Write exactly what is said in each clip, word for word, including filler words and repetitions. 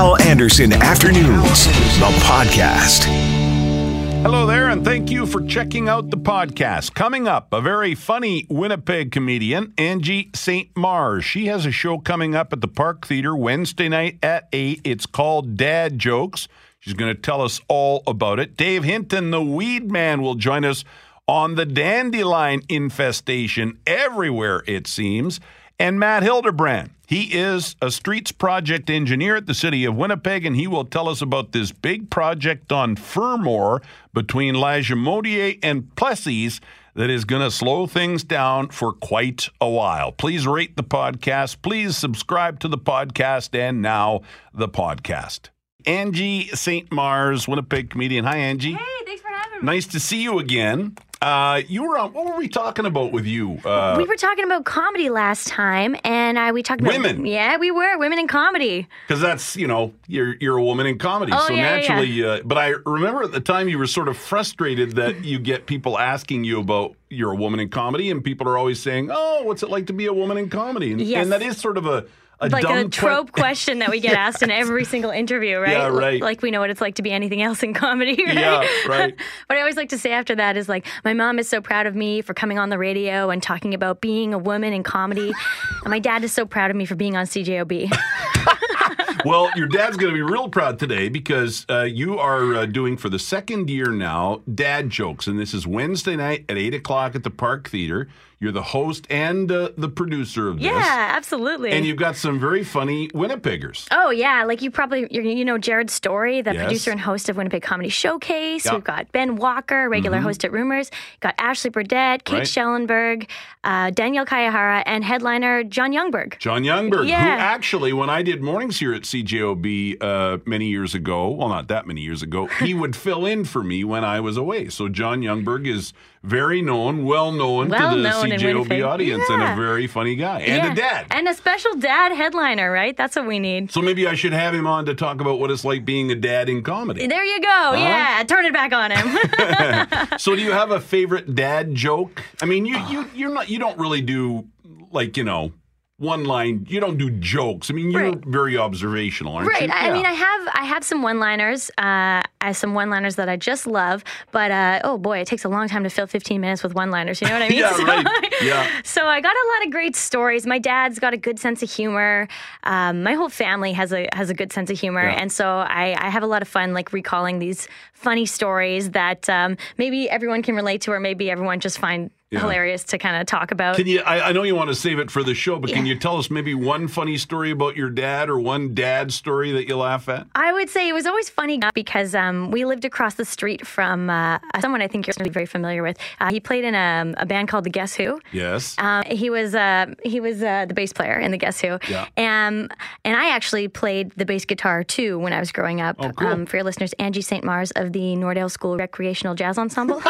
Al Anderson Afternoons, the podcast. Hello there, and thank you for checking out the podcast. Coming up, a very funny Winnipeg comedian, Angie Saint Mars. She has a show coming up at the Park Theater Wednesday night at eight. It's called Dad Jokes. She's going to tell us all about it. Dave Hinton, the Weed Man, will join us on the dandelion infestation everywhere, it seems. And Matt Hildebrand, he is a streets project engineer at the city of Winnipeg, and he will tell us about this big project on Fermor between Lagimodière and Plessis that is going to slow things down for quite a while. Please rate the podcast. Please subscribe to the podcast, and now the podcast. Angie Saint Mars, Winnipeg comedian. Hi, Angie. Hey, thanks for having me. Nice to see you again. Uh, you were on, what were we talking about with you? Uh, we were talking about comedy last time, and uh, we talked about women. Yeah, we were women in comedy. Because that's, you know, you're you're a woman in comedy, oh, so yeah, naturally. Yeah. Uh, but I remember at the time you were sort of frustrated that you get people asking you about you're a woman in comedy, and people are always saying, "Oh, what's it like to be a woman in comedy?" And, yes. and that is sort of a A like a trope que- question that we get yes. asked in every single interview, right? Yeah, right. Like we know what it's like to be anything else in comedy, right? Yeah, right. What I always like to say after that is like, my mom is so proud of me for coming on the radio and talking about being a woman in comedy. And my dad is so proud of me for being on C J O B. Well, your dad's going to be real proud today because uh, you are uh, doing for the second year now Dad Jokes, and this is Wednesday night at eight o'clock at the Park Theater. You're the host and uh, the producer of this. Yeah, absolutely. And you've got some very funny Winnipeggers. Oh, yeah. Like you probably, you're, you know, Jared Story, the yes. producer and host of Winnipeg Comedy Showcase. Yep. We've got Ben Walker, regular mm-hmm. host at Rumors. Got Ashley Burdett, Kate right. Schellenberg, uh, Daniel Kayahara, and headliner John Youngberg. John Youngberg, yeah. who actually, when I did mornings here at C J O B uh, many years ago, well, not that many years ago, he would fill in for me when I was away. So John Youngberg is very known, well known well to the known C J O B audience yeah. and a very funny guy. And yeah. a dad. And a special dad headliner, right? That's what we need. So maybe I should have him on to talk about what it's like being a dad in comedy. There you go. Huh? Yeah. Turn it back on him. So do you have a favorite dad joke? I mean, you, you, you're not, you don't really do, like, you know, one line, you don't do jokes. I mean, you're right. very observational, aren't right. you? Right. I yeah. mean, I have I have some one-liners, uh, some one-liners that I just love, but, uh, oh boy, it takes a long time to fill fifteen minutes with one-liners, you know what I mean? yeah, so, right. yeah. So I got a lot of great stories. My dad's got a good sense of humor. Um, my whole family has a has a good sense of humor, yeah. and so I, I have a lot of fun, like, recalling these funny stories that um, maybe everyone can relate to, or maybe everyone just find Yeah. hilarious to kind of talk about. Can you? I, I know you want to save it for the show, but yeah. can you tell us maybe one funny story about your dad or one dad story that you laugh at? I would say it was always funny because um, we lived across the street from uh, someone I think you're going to be very familiar with. Uh, he played in a, a band called the Guess Who. Yes. Um, he was uh, he was uh, the bass player in the Guess Who. Yeah. Um, and I actually played the bass guitar too when I was growing up. Oh, cool. um, for your listeners, Angie Saint Mars of the Nordale School Recreational Jazz Ensemble.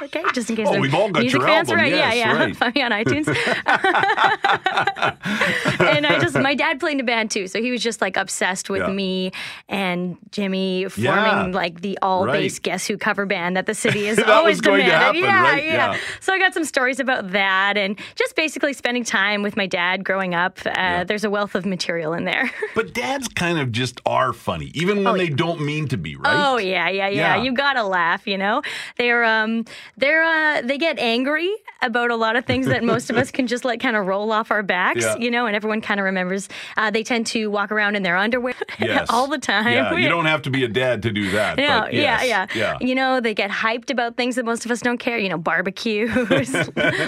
Okay, just in case. Oh, we've all got your fans, album. Right? Yes, yeah, yeah. Right. Find me on iTunes. And I just, my dad played in a band too, so he was just like obsessed with yeah. me and Jimmy forming yeah. like the all right. bass Guess Who cover band that the city is always demanding. Happen, yeah, right? yeah, yeah. So I got some stories about that, and just basically spending time with my dad growing up. Uh, yeah. There's a wealth of material in there. But dads kind of just are funny, even when oh, they yeah. don't mean to be, right? Oh yeah, yeah, yeah. yeah. You gotta laugh, you know. They're um. They're uh, they get angry about a lot of things that most of us can just like kind of roll off our backs, yeah. you know, and everyone kind of remembers. Uh, they tend to walk around in their underwear yes. all the time. Yeah, you don't have to be a dad to do that. No, but yes, yeah, yeah, yeah. You know, they get hyped about things that most of us don't care. You know, barbecues,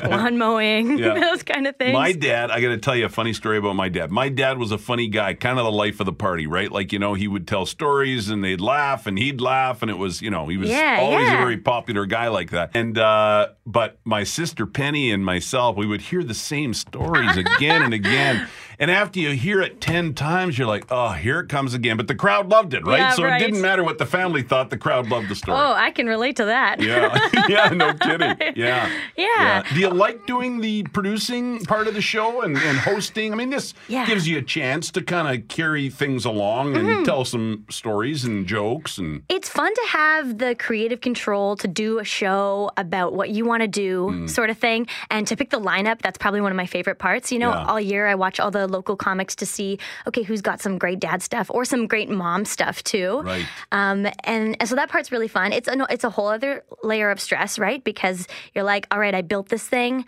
lawn mowing, yeah. those kind of things. My dad, I got to tell you a funny story about my dad. My dad was a funny guy, kind of the life of the party, right? Like, you know, he would tell stories and they'd laugh and he'd laugh. And it was, you know, he was yeah, always yeah. a very popular guy like that. And, uh, but my sister Penny and myself, we would hear the same stories again and again. And after you hear it ten times, you're like, oh, here it comes again. But the crowd loved it, right? Yeah, so right. it didn't matter what the family thought. The crowd loved the story. Oh, I can relate to that. Yeah. yeah, no kidding. Yeah. yeah. Yeah. Do you like doing the producing part of the show and, and hosting? I mean, this yeah. gives you a chance to kind of carry things along and mm-hmm. tell some stories and jokes. And it's fun to have the creative control to do a show about what you want to do mm. sort of thing. And to pick the lineup, that's probably one of my favorite parts. You know, yeah. all year I watch all the the local comics to see, okay, who's got some great dad stuff or some great mom stuff too. Right. Um, and, and so that part's really fun. It's a, it's a whole other layer of stress, right? Because you're like, all right, I built this thing.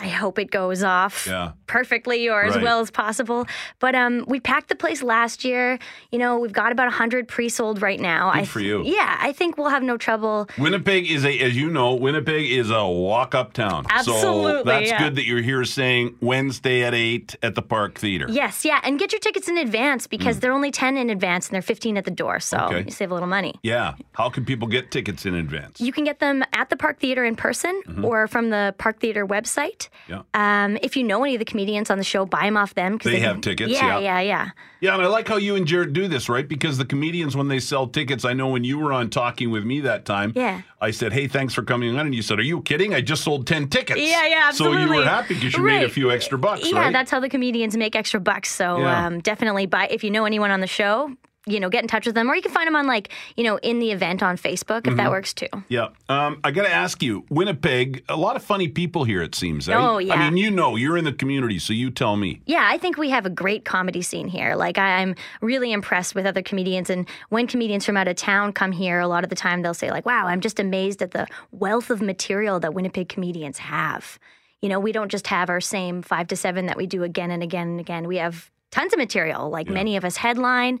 I hope it goes off yeah. perfectly or as right. well as possible. But um, we packed the place last year. You know, we've got about one hundred pre-sold right now. Good I th- for you. Yeah, I think we'll have no trouble. Winnipeg is a, as you know, Winnipeg is a walk-up town. Absolutely. So that's yeah. good that you're here saying Wednesday at eight at the Park Theater. Yes, yeah. And get your tickets in advance because mm. they're only ten in advance and they're fifteen at the door. So okay. you save a little money. Yeah. How can people get tickets in advance? You can get them at the Park Theater in person mm-hmm. or from the Park Theater website. Yeah. Um, if you know any of the comedians on the show, buy them off them. They, they have can, tickets. Yeah, yeah, yeah, yeah. Yeah, and I like how you and Jared do this, right? Because the comedians, when they sell tickets, I know when you were on Talking With Me that time, yeah. I said, hey, thanks for coming on. And you said, are you kidding? I just sold ten tickets. Yeah, yeah, absolutely. So you were happy because you right. made a few extra bucks, yeah, right? Yeah, that's how the comedians make extra bucks. So yeah. um, definitely buy, if you know anyone on the show, you know, get in touch with them. Or you can find them on, like, you know, in the event on Facebook, if mm-hmm. that works, too. Yeah. Um, I got to ask you, Winnipeg, a lot of funny people here, it seems. Oh, I, yeah. I mean, you know, you're in the community, so you tell me. Yeah, I think we have a great comedy scene here. Like, I, I'm really impressed with other comedians. And when comedians from out of town come here, a lot of the time they'll say, like, wow, I'm just amazed at the wealth of material that Winnipeg comedians have. You know, we don't just have our same five to seven that we do again and again and again. We have tons of material, like yeah. many of us headline.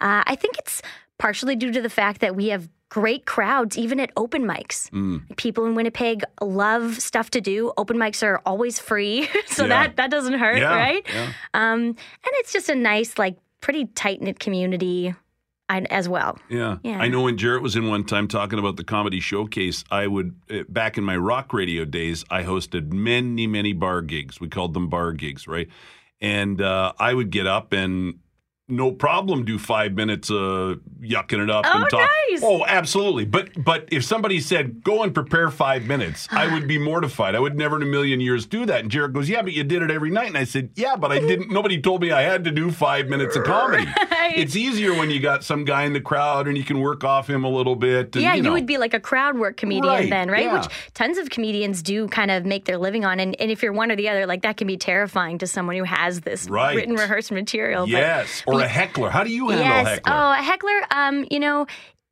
Uh, I think it's partially due to the fact that we have great crowds, even at open mics. Mm. People in Winnipeg love stuff to do. Open mics are always free, so yeah. that, that doesn't hurt, yeah. right? Yeah. Um, and it's just a nice, like, pretty tight-knit community as well. Yeah. yeah. I know when Jarrett was in one time talking about the comedy showcase, I would, back in my rock radio days, I hosted many, many bar gigs. We called them bar gigs, right? And uh, I would get up and no problem do five minutes of yucking it up oh, and talk. Nice. Oh, absolutely. But but if somebody said, go and prepare five minutes, I would be mortified. I would never in a million years do that. And Jared goes, yeah, but you did it every night. And I said, yeah, but I didn't. Nobody told me I had to do five minutes of comedy. Right. It's easier when you got some guy in the crowd and you can work off him a little bit. And, yeah, you, know. you would be like a crowd work comedian right. then, right? Yeah. Which tons of comedians do kind of make their living on. And, and if you're one or the other, like that can be terrifying to someone who has this right. written rehearsed material. Yes, but, or a heckler. How do you handle yes. a heckler? Oh, a heckler, um, you know,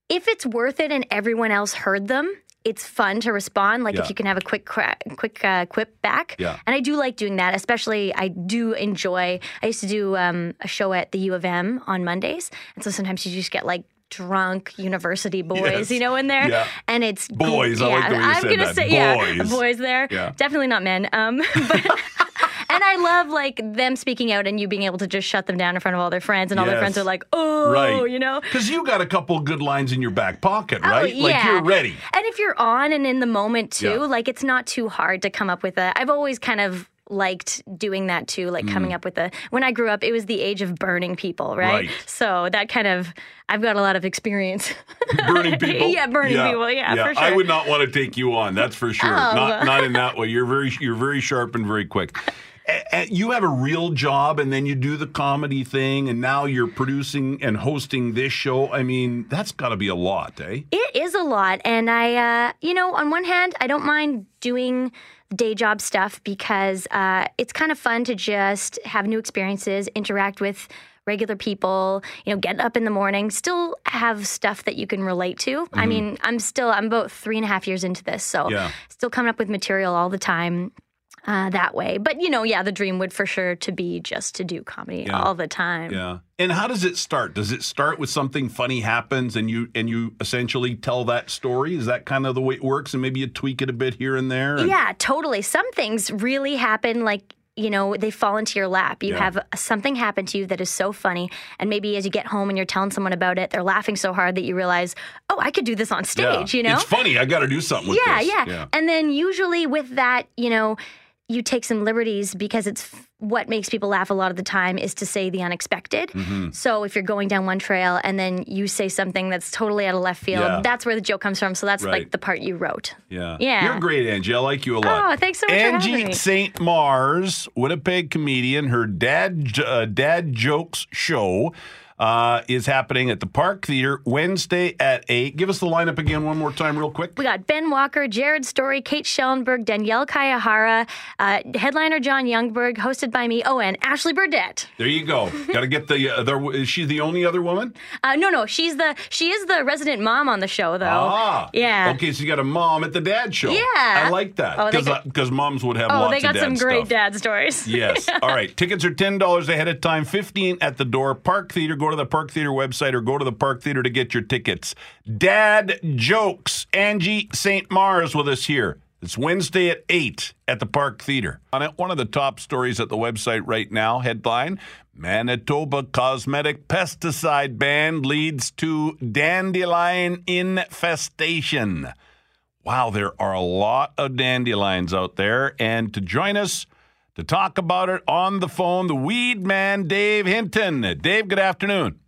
if it's worth it and everyone else heard them, it's fun to respond. Like yeah. if you can have a quick cra- quick uh, quip back. Yeah. And I do like doing that, especially I do enjoy, I used to do um, a show at the U of M on Mondays. And so sometimes you just get like drunk university boys, yes. you know, in there. Yeah. And it's... Boys, yeah, I like the way you I'm said gonna that. Say, boys. Yeah, boys there. Yeah. Definitely not men. Um, but... And I love, like, them speaking out and you being able to just shut them down in front of all their friends. And all yes. their friends are like, oh, right. you know. Because you got a couple good lines in your back pocket, right? Oh, yeah. Like, you're ready. And if you're on and in the moment, too, yeah. like, it's not too hard to come up with a... I've always kind of liked doing that, too, like, mm. coming up with a... When I grew up, it was the age of burning people, right? right. So that kind of... I've got a lot of experience. Burning people? Yeah, burning yeah. people. Yeah, yeah, for sure. I would not want to take you on, that's for sure. Oh. Not, not in that way. You're very, you're very sharp and very quick. You have a real job, and then you do the comedy thing, and now you're producing and hosting this show. I mean, that's got to be a lot, eh? It is a lot, and I, uh, you know, on one hand, I don't mind doing day job stuff because uh, it's kind of fun to just have new experiences, interact with regular people, you know, get up in the morning, still have stuff that you can relate to. Mm-hmm. I mean, I'm still, I'm about three and a half years into this, so yeah. still coming up with material all the time. Uh, that way. But, you know, yeah, the dream would for sure to be just to do comedy yeah. all the time. Yeah. And how does it start? Does it start with something funny happens and you and you essentially tell that story? Is that kind of the way it works? And maybe you tweak it a bit here and there? And- yeah, totally. Some things really happen like, you know, they fall into your lap. You yeah. have something happen to you that is so funny. And maybe as you get home and you're telling someone about it, they're laughing so hard that you realize, oh, I could do this on stage, yeah. you know? It's funny. I got to do something with yeah, this. Yeah, yeah. And then usually with that, you know, you take some liberties because it's f- what makes people laugh a lot of the time is to say the unexpected. Mm-hmm. So if you're going down one trail and then you say something that's totally out of left field, yeah. that's where the joke comes from. So that's right. like the part you wrote. Yeah. yeah. You're great, Angie. I like you a lot. Oh, thanks so much Angie for having me. Saint Mars, Winnipeg comedian, her dad, uh, dad jokes show. uh, is happening at the Park Theater Wednesday at eight. Give us the lineup again one more time real quick. We got Ben Walker, Jared Story, Kate Schellenberg, Daniel Kayahara, uh, headliner John Youngberg, hosted by me, oh, and Ashley Burdett. There you go. Got to get the, uh, the... Is she the only other woman? Uh, no, no. She's the She is the resident mom on the show, though. Ah. Yeah. Okay, so you got a mom at the dad show. Yeah. I like that. Because oh, moms would have oh, lots of dad stuff. Oh, they got some great dad stories. Yes. All right. Tickets are ten dollars ahead of time, fifteen dollars at the door. Park Theater. Go to the Park Theater website or go to the Park Theater to get your tickets. Dad Jokes. Angie Saint Mars with us here. It's Wednesday at eight at the Park Theater. On it, one of the top stories at the website right now, headline, Manitoba cosmetic pesticide ban leads to dandelion infestation. Wow, there are a lot of dandelions out there. And to join us to talk about it on the phone, the Weed Man, Dave Hinton. Dave, good afternoon.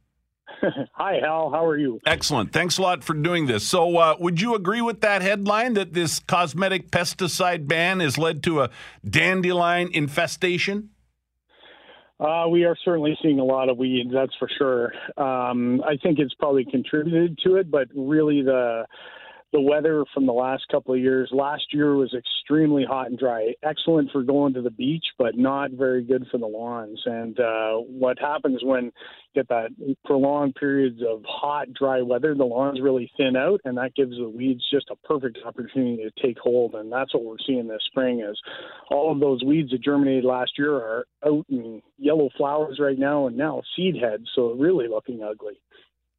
Hi, Hal. How are you? Excellent. Thanks a lot for doing this. So uh, would you agree with that headline that this cosmetic pesticide ban has led to a dandelion infestation? Uh, we are certainly seeing a lot of weeds, that's for sure. Um, I think it's probably contributed to it, but really the... The weather from the last couple of years, last year was extremely hot and dry. Excellent for going to the beach, but not very good for the lawns. And uh, what happens when you get that prolonged periods of hot, dry weather, the lawns really thin out, and that gives the weeds just a perfect opportunity to take hold. And that's what we're seeing this spring is all of those weeds that germinated last year are out in yellow flowers right now and now seed heads, so really looking ugly.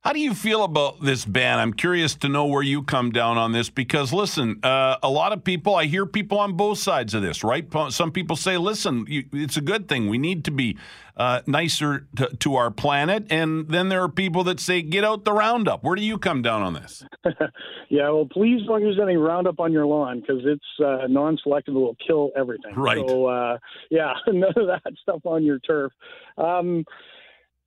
How do you feel about this ban? I'm curious to know where you come down on this because, listen, uh, a lot of people, I hear people on both sides of this, right? Some people say, listen, you, it's a good thing. We need to be uh, nicer to, to our planet. And then there are people that say, get out the Roundup. Where do you come down on this? Yeah, well, please don't use any Roundup on your lawn because it's uh, non-selective. It will kill everything. Right. So, uh, yeah, none of that stuff on your turf. Um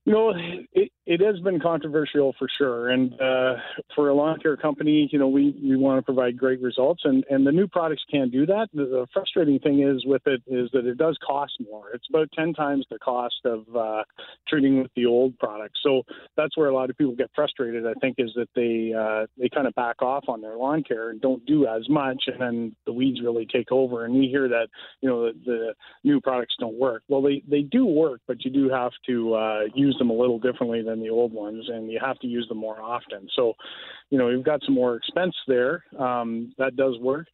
You know, it, it has been controversial for sure. And uh, for a lawn care company, you know, we, we want to provide great results. And, and the new products can do that. The, the frustrating thing is with it is that it does cost more. It's about ten times the cost of uh, treating with the old product. So that's where a lot of people get frustrated, I think, is that they uh, they kind of back off on their lawn care and don't do as much. And then the weeds really take over. And we hear that, you know, the, the new products don't work. Well, they, they do work, but you do have to uh, use them a little differently than the old ones, and you have to use them more often. So, you know, you've got some more expense there. Um, that does work.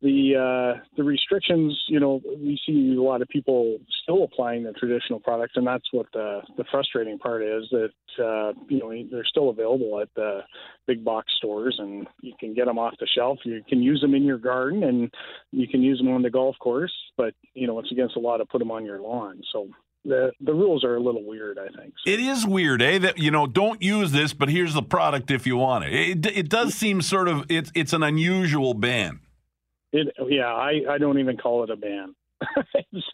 The uh, the restrictions, you know, we see a lot of people still applying the traditional products, and that's what the, the frustrating part is that, uh, you know, they're still available at the big box stores, and you can get them off the shelf. You can use them in your garden, and you can use them on the golf course, but, you know, it's against the law to put them on your lawn. So The the rules are a little weird, I think. So. It is weird, eh? That, you know, don't use this, but here's the product if you want it. It, it does seem sort of, it's it's an unusual ban. It Yeah, I, I don't even call it a ban. It's,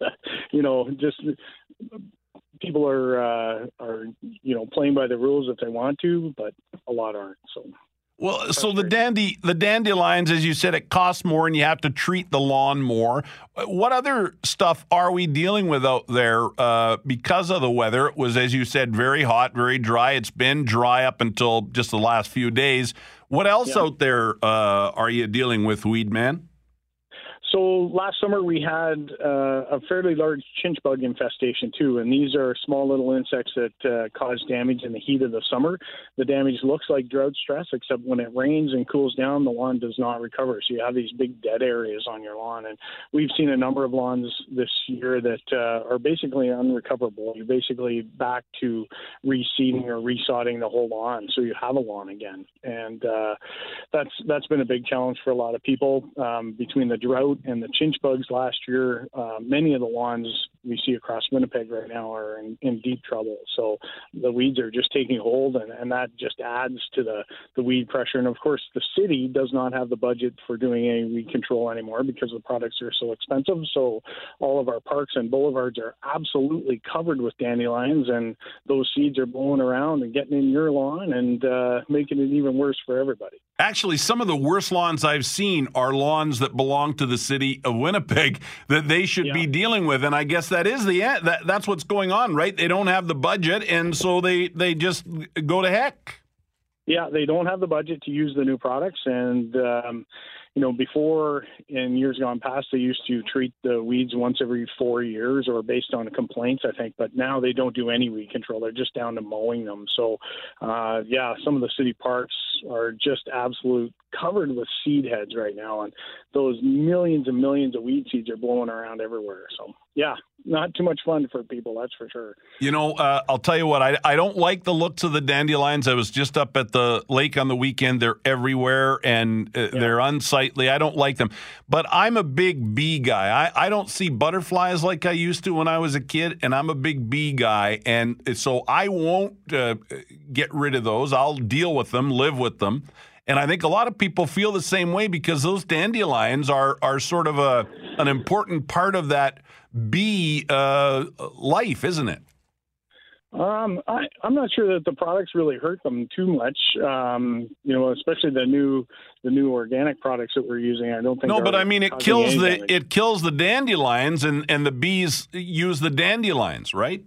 you know, just people are, uh, are, you know, playing by the rules if they want to, but a lot aren't, so... Well, so the dandy, the dandelions, as you said, it costs more and you have to treat the lawn more. What other stuff are we dealing with out there uh, because of the weather? It was, as you said, very hot, very dry. It's been dry up until just the last few days. What else yeah. out there uh, are you dealing with, Weed Man? So last summer we had uh, a fairly large chinch bug infestation too, and these are small little insects that uh, cause damage in the heat of the summer. The damage looks like drought stress, except when it rains and cools down, the lawn does not recover. So you have these big dead areas on your lawn, and we've seen a number of lawns this year that uh, are basically unrecoverable. You're basically back to reseeding or resodding the whole lawn, so you have a lawn again, and uh, that's that's been a big challenge for a lot of people um, between the drought and the chinch bugs last year. Uh, many of the lawns we see across Winnipeg right now are in, in deep trouble. So the weeds are just taking hold, and, and that just adds to the, the weed pressure. And, of course, the city does not have the budget for doing any weed control anymore because the products are so expensive. So all of our parks and boulevards are absolutely covered with dandelions, and those seeds are blowing around and getting in your lawn and uh, making it even worse for everybody. Actually, some of the worst lawns I've seen are lawns that belong to the city of Winnipeg that they should yeah. be dealing with, and I guess that is the end. That, that's what's going on, right? They don't have the budget, and so they, they just go to heck. Yeah, they don't have the budget to use the new products, and um, you know, before in years gone past, they used to treat the weeds once every four years or based on complaints, I think, but now they don't do any weed control. They're just down to mowing them. So, uh, yeah, some of the city parks are just absolute covered with seed heads right now, and those millions and millions of weed seeds are blowing around everywhere. So, yeah, not too much fun for people, that's for sure. You know, uh, I'll tell you what, I, I don't like the looks of the dandelions. I was just up at the lake on the weekend. They're everywhere, and uh, yeah. they're unsightly. I don't like them, but I'm a big bee guy. I, I don't see butterflies like I used to when I was a kid, and I'm a big bee guy, and so I won't uh, get rid of those. I'll deal with them, live with them, and I think a lot of people feel the same way because those dandelions are are sort of a an important part of that bee uh, life, isn't it? Um, I, I'm not sure that the products really hurt them too much. Um, you know, especially the new the new organic products that we're using. I don't think. No, but I mean, it kills the damage. It kills the dandelions, and, and the bees use the dandelions, right?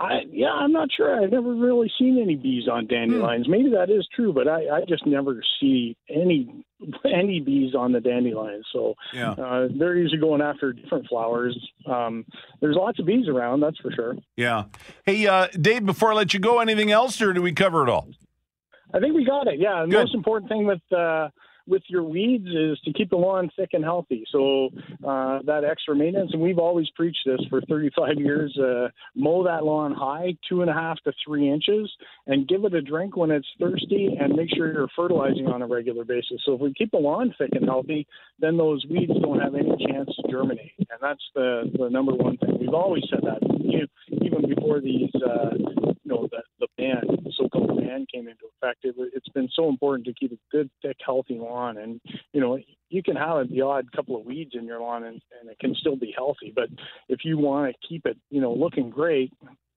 I, yeah, I'm not sure. I've never really seen any bees on dandelions. Hmm. Maybe that is true, but I, I just never see any any bees on the dandelions. So yeah. uh, they're usually going after different flowers. Um, there's lots of bees around, that's for sure. Yeah. Hey, uh, Dave, before I let you go, anything else, or do we cover it all? I think we got it, yeah. The Good. most important thing with... Uh, with your weeds is to keep the lawn thick and healthy. So uh, that extra maintenance, and we've always preached this for thirty-five years, uh, mow that lawn high, two and a half to three inches, and give it a drink when it's thirsty, and make sure you're fertilizing on a regular basis. So if we keep the lawn thick and healthy, then those weeds don't have any chance to germinate. And that's the, the number one thing. We've always said that, even before these, uh, you know, the, the ban, the so-called ban came into effect. It, it's been so important to keep a good, thick, healthy lawn. And, you know, you can have the odd couple of weeds in your lawn and, and it can still be healthy. But if you want to keep it, you know, looking great,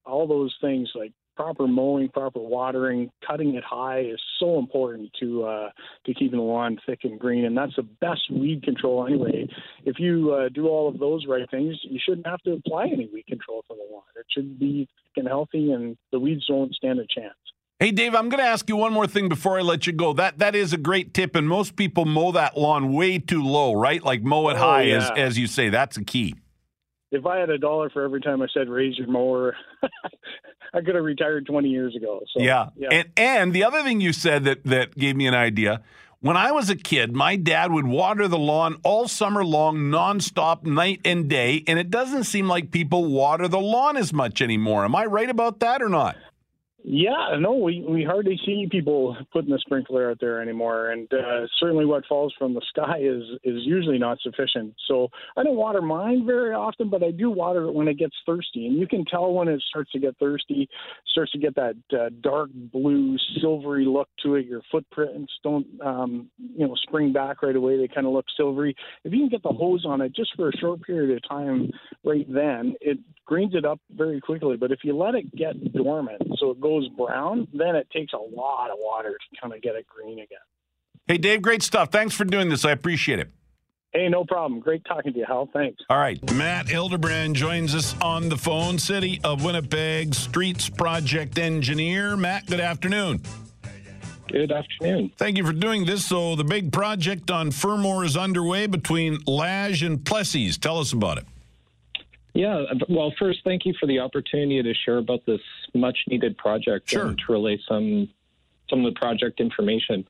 all those things like proper mowing, proper watering, cutting it high is so important to uh, to keeping the lawn thick and green. And that's the best weed control anyway. If you uh, do all of those right things, you shouldn't have to apply any weed control for the lawn. It should be thick and healthy, and the weeds don't stand a chance. Hey, Dave, I'm going to ask you one more thing before I let you go. That That is a great tip, and most people mow that lawn way too low, right? Like mow it oh, high, yeah. as, as you say. That's a key. If I had a dollar for every time I said raise your mower, I could have retired twenty years ago. So, yeah. yeah. And, and the other thing you said that, that gave me an idea, when I was a kid, my dad would water the lawn all summer long, nonstop, night and day, and it doesn't seem like people water the lawn as much anymore. Am I right about that or not? Yeah, no, we, we hardly see people putting the sprinkler out there anymore, and uh, certainly what falls from the sky is, is usually not sufficient. So I don't water mine very often, but I do water it when it gets thirsty, and you can tell when it starts to get thirsty, starts to get that uh, dark blue, silvery look to it. Your footprints don't, um, you know, spring back right away. They kind of look silvery. If you can get the hose on it just for a short period of time right then, it greens it up very quickly, but if you let it get dormant, so it goes goes brown, then it takes a lot of water to kind of get it green again. Hey, Dave, great stuff. Thanks for doing this. I appreciate it. Hey, no problem. Great talking to you, Hal. Thanks. All right. Matt Hildebrand joins us on the phone, City of Winnipeg Streets Project Engineer. Matt, good afternoon. Good afternoon. Thank you for doing this. So the big project on Fermor is underway between Lage and Plessis. Tell us about it. Yeah, well, first, thank you for the opportunity to share about this much-needed project sure. and to relay some some of the project information.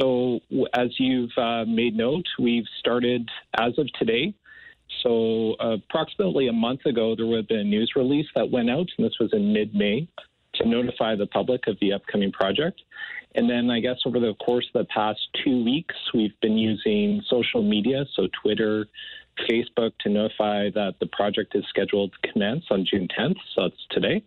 So, as you've uh, made note, we've started as of today. So, uh, approximately a month ago, there would have been a news release that went out, and this was in mid-May, to notify the public of the upcoming project. And then, I guess, over the course of the past two weeks, we've been using social media, so Twitter, Facebook, to notify that the project is scheduled to commence on June tenth, so that's today.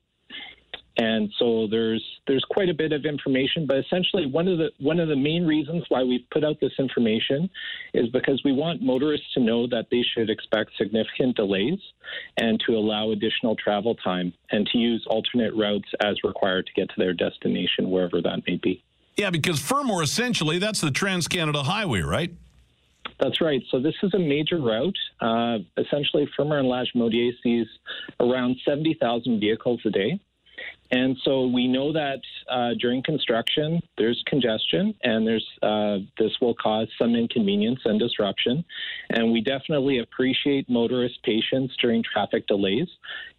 And so there's there's quite a bit of information, but essentially one of the one of the main reasons why we've put out this information is because we want motorists to know that they should expect significant delays and to allow additional travel time and to use alternate routes as required to get to their destination, wherever that may be. Yeah, because Fermor, essentially, that's the Trans Canada Highway, right? That's right. So this is a major route. Uh, essentially, Fermor and Lagimodière sees around seventy thousand vehicles a day. And so we know that uh, during construction, there's congestion, and there's uh, this will cause some inconvenience and disruption. And we definitely appreciate motorist patience during traffic delays.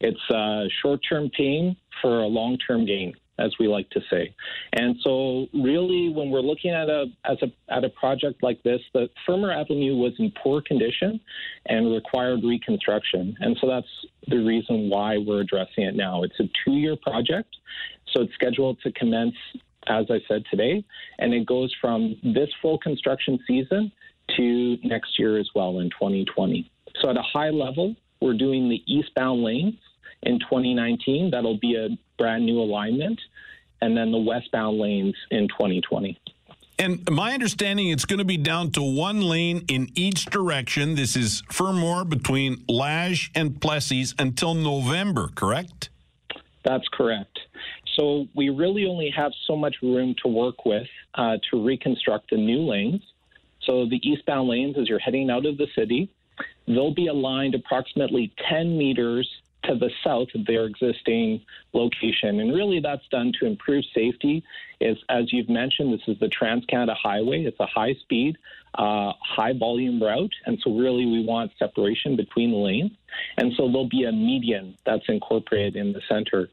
It's uh, short-term pain for a long-term gain, as we like to say. And so really, when we're looking at a, as a, at a project like this, the Fermor Avenue was in poor condition and required reconstruction. And so that's the reason why we're addressing it now. It's a two-year project, so it's scheduled to commence, as I said, today. And it goes from this full construction season to next year as well in twenty twenty. So at a high level, we're doing the eastbound lanes in twenty nineteen. That'll be a brand new alignment, and then the westbound lanes in twenty twenty. And my understanding, it's going to be down to one lane in each direction. This is Fermor between Lage and Plessis until November, correct? That's correct. So we really only have so much room to work with uh, to reconstruct the new lanes. So the eastbound lanes, as you're heading out of the city, they'll be aligned approximately ten meters to the south of their existing location. And really that's done to improve safety. Is, as you've mentioned, this is the Trans Canada Highway. It's a high-speed, uh, high-volume route, and so really we want separation between the lanes. And so there'll be a median that's incorporated in the center.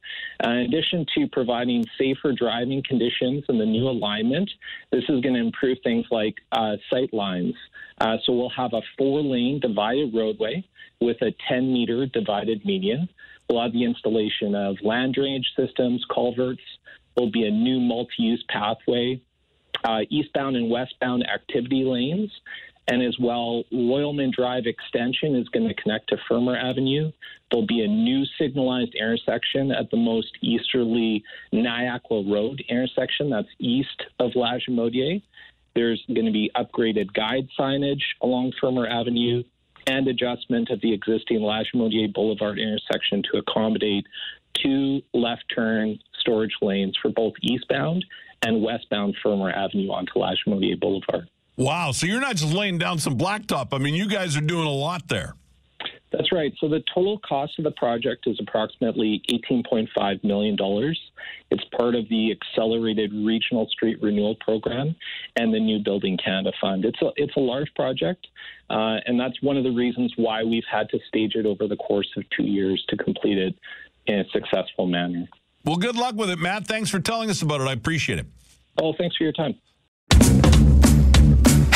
Uh, in addition to providing safer driving conditions in the new alignment, this is going to improve things like uh, sight lines. Uh, so we'll have a four-lane divided roadway with a ten-meter divided median. We'll have the installation of land drainage systems, culverts. There'll be a new multi-use pathway, uh, eastbound and westbound activity lanes, and as well, Loyalman Drive extension is going to connect to Fermor Avenue. There'll be a new signalized intersection at the most easterly Niakwa Road intersection that's east of Lagimodière. There's going to be upgraded guide signage along Fermor Avenue and adjustment of the existing Lagimodière Boulevard intersection to accommodate two left-turn storage lanes for both eastbound and westbound Fermor Avenue onto Lagimodière Boulevard. Wow, so you're not just laying down some blacktop. I mean, you guys are doing a lot there. That's right. So the total cost of the project is approximately eighteen point five million dollars. It's part of the Accelerated Regional Street Renewal Program and the New Building Canada Fund. It's a, it's a large project, uh, and that's one of the reasons why we've had to stage it over the course of two years to complete it in a successful manner. Well, good luck with it, Matt. Thanks for telling us about it. I appreciate it. Oh, thanks for your time.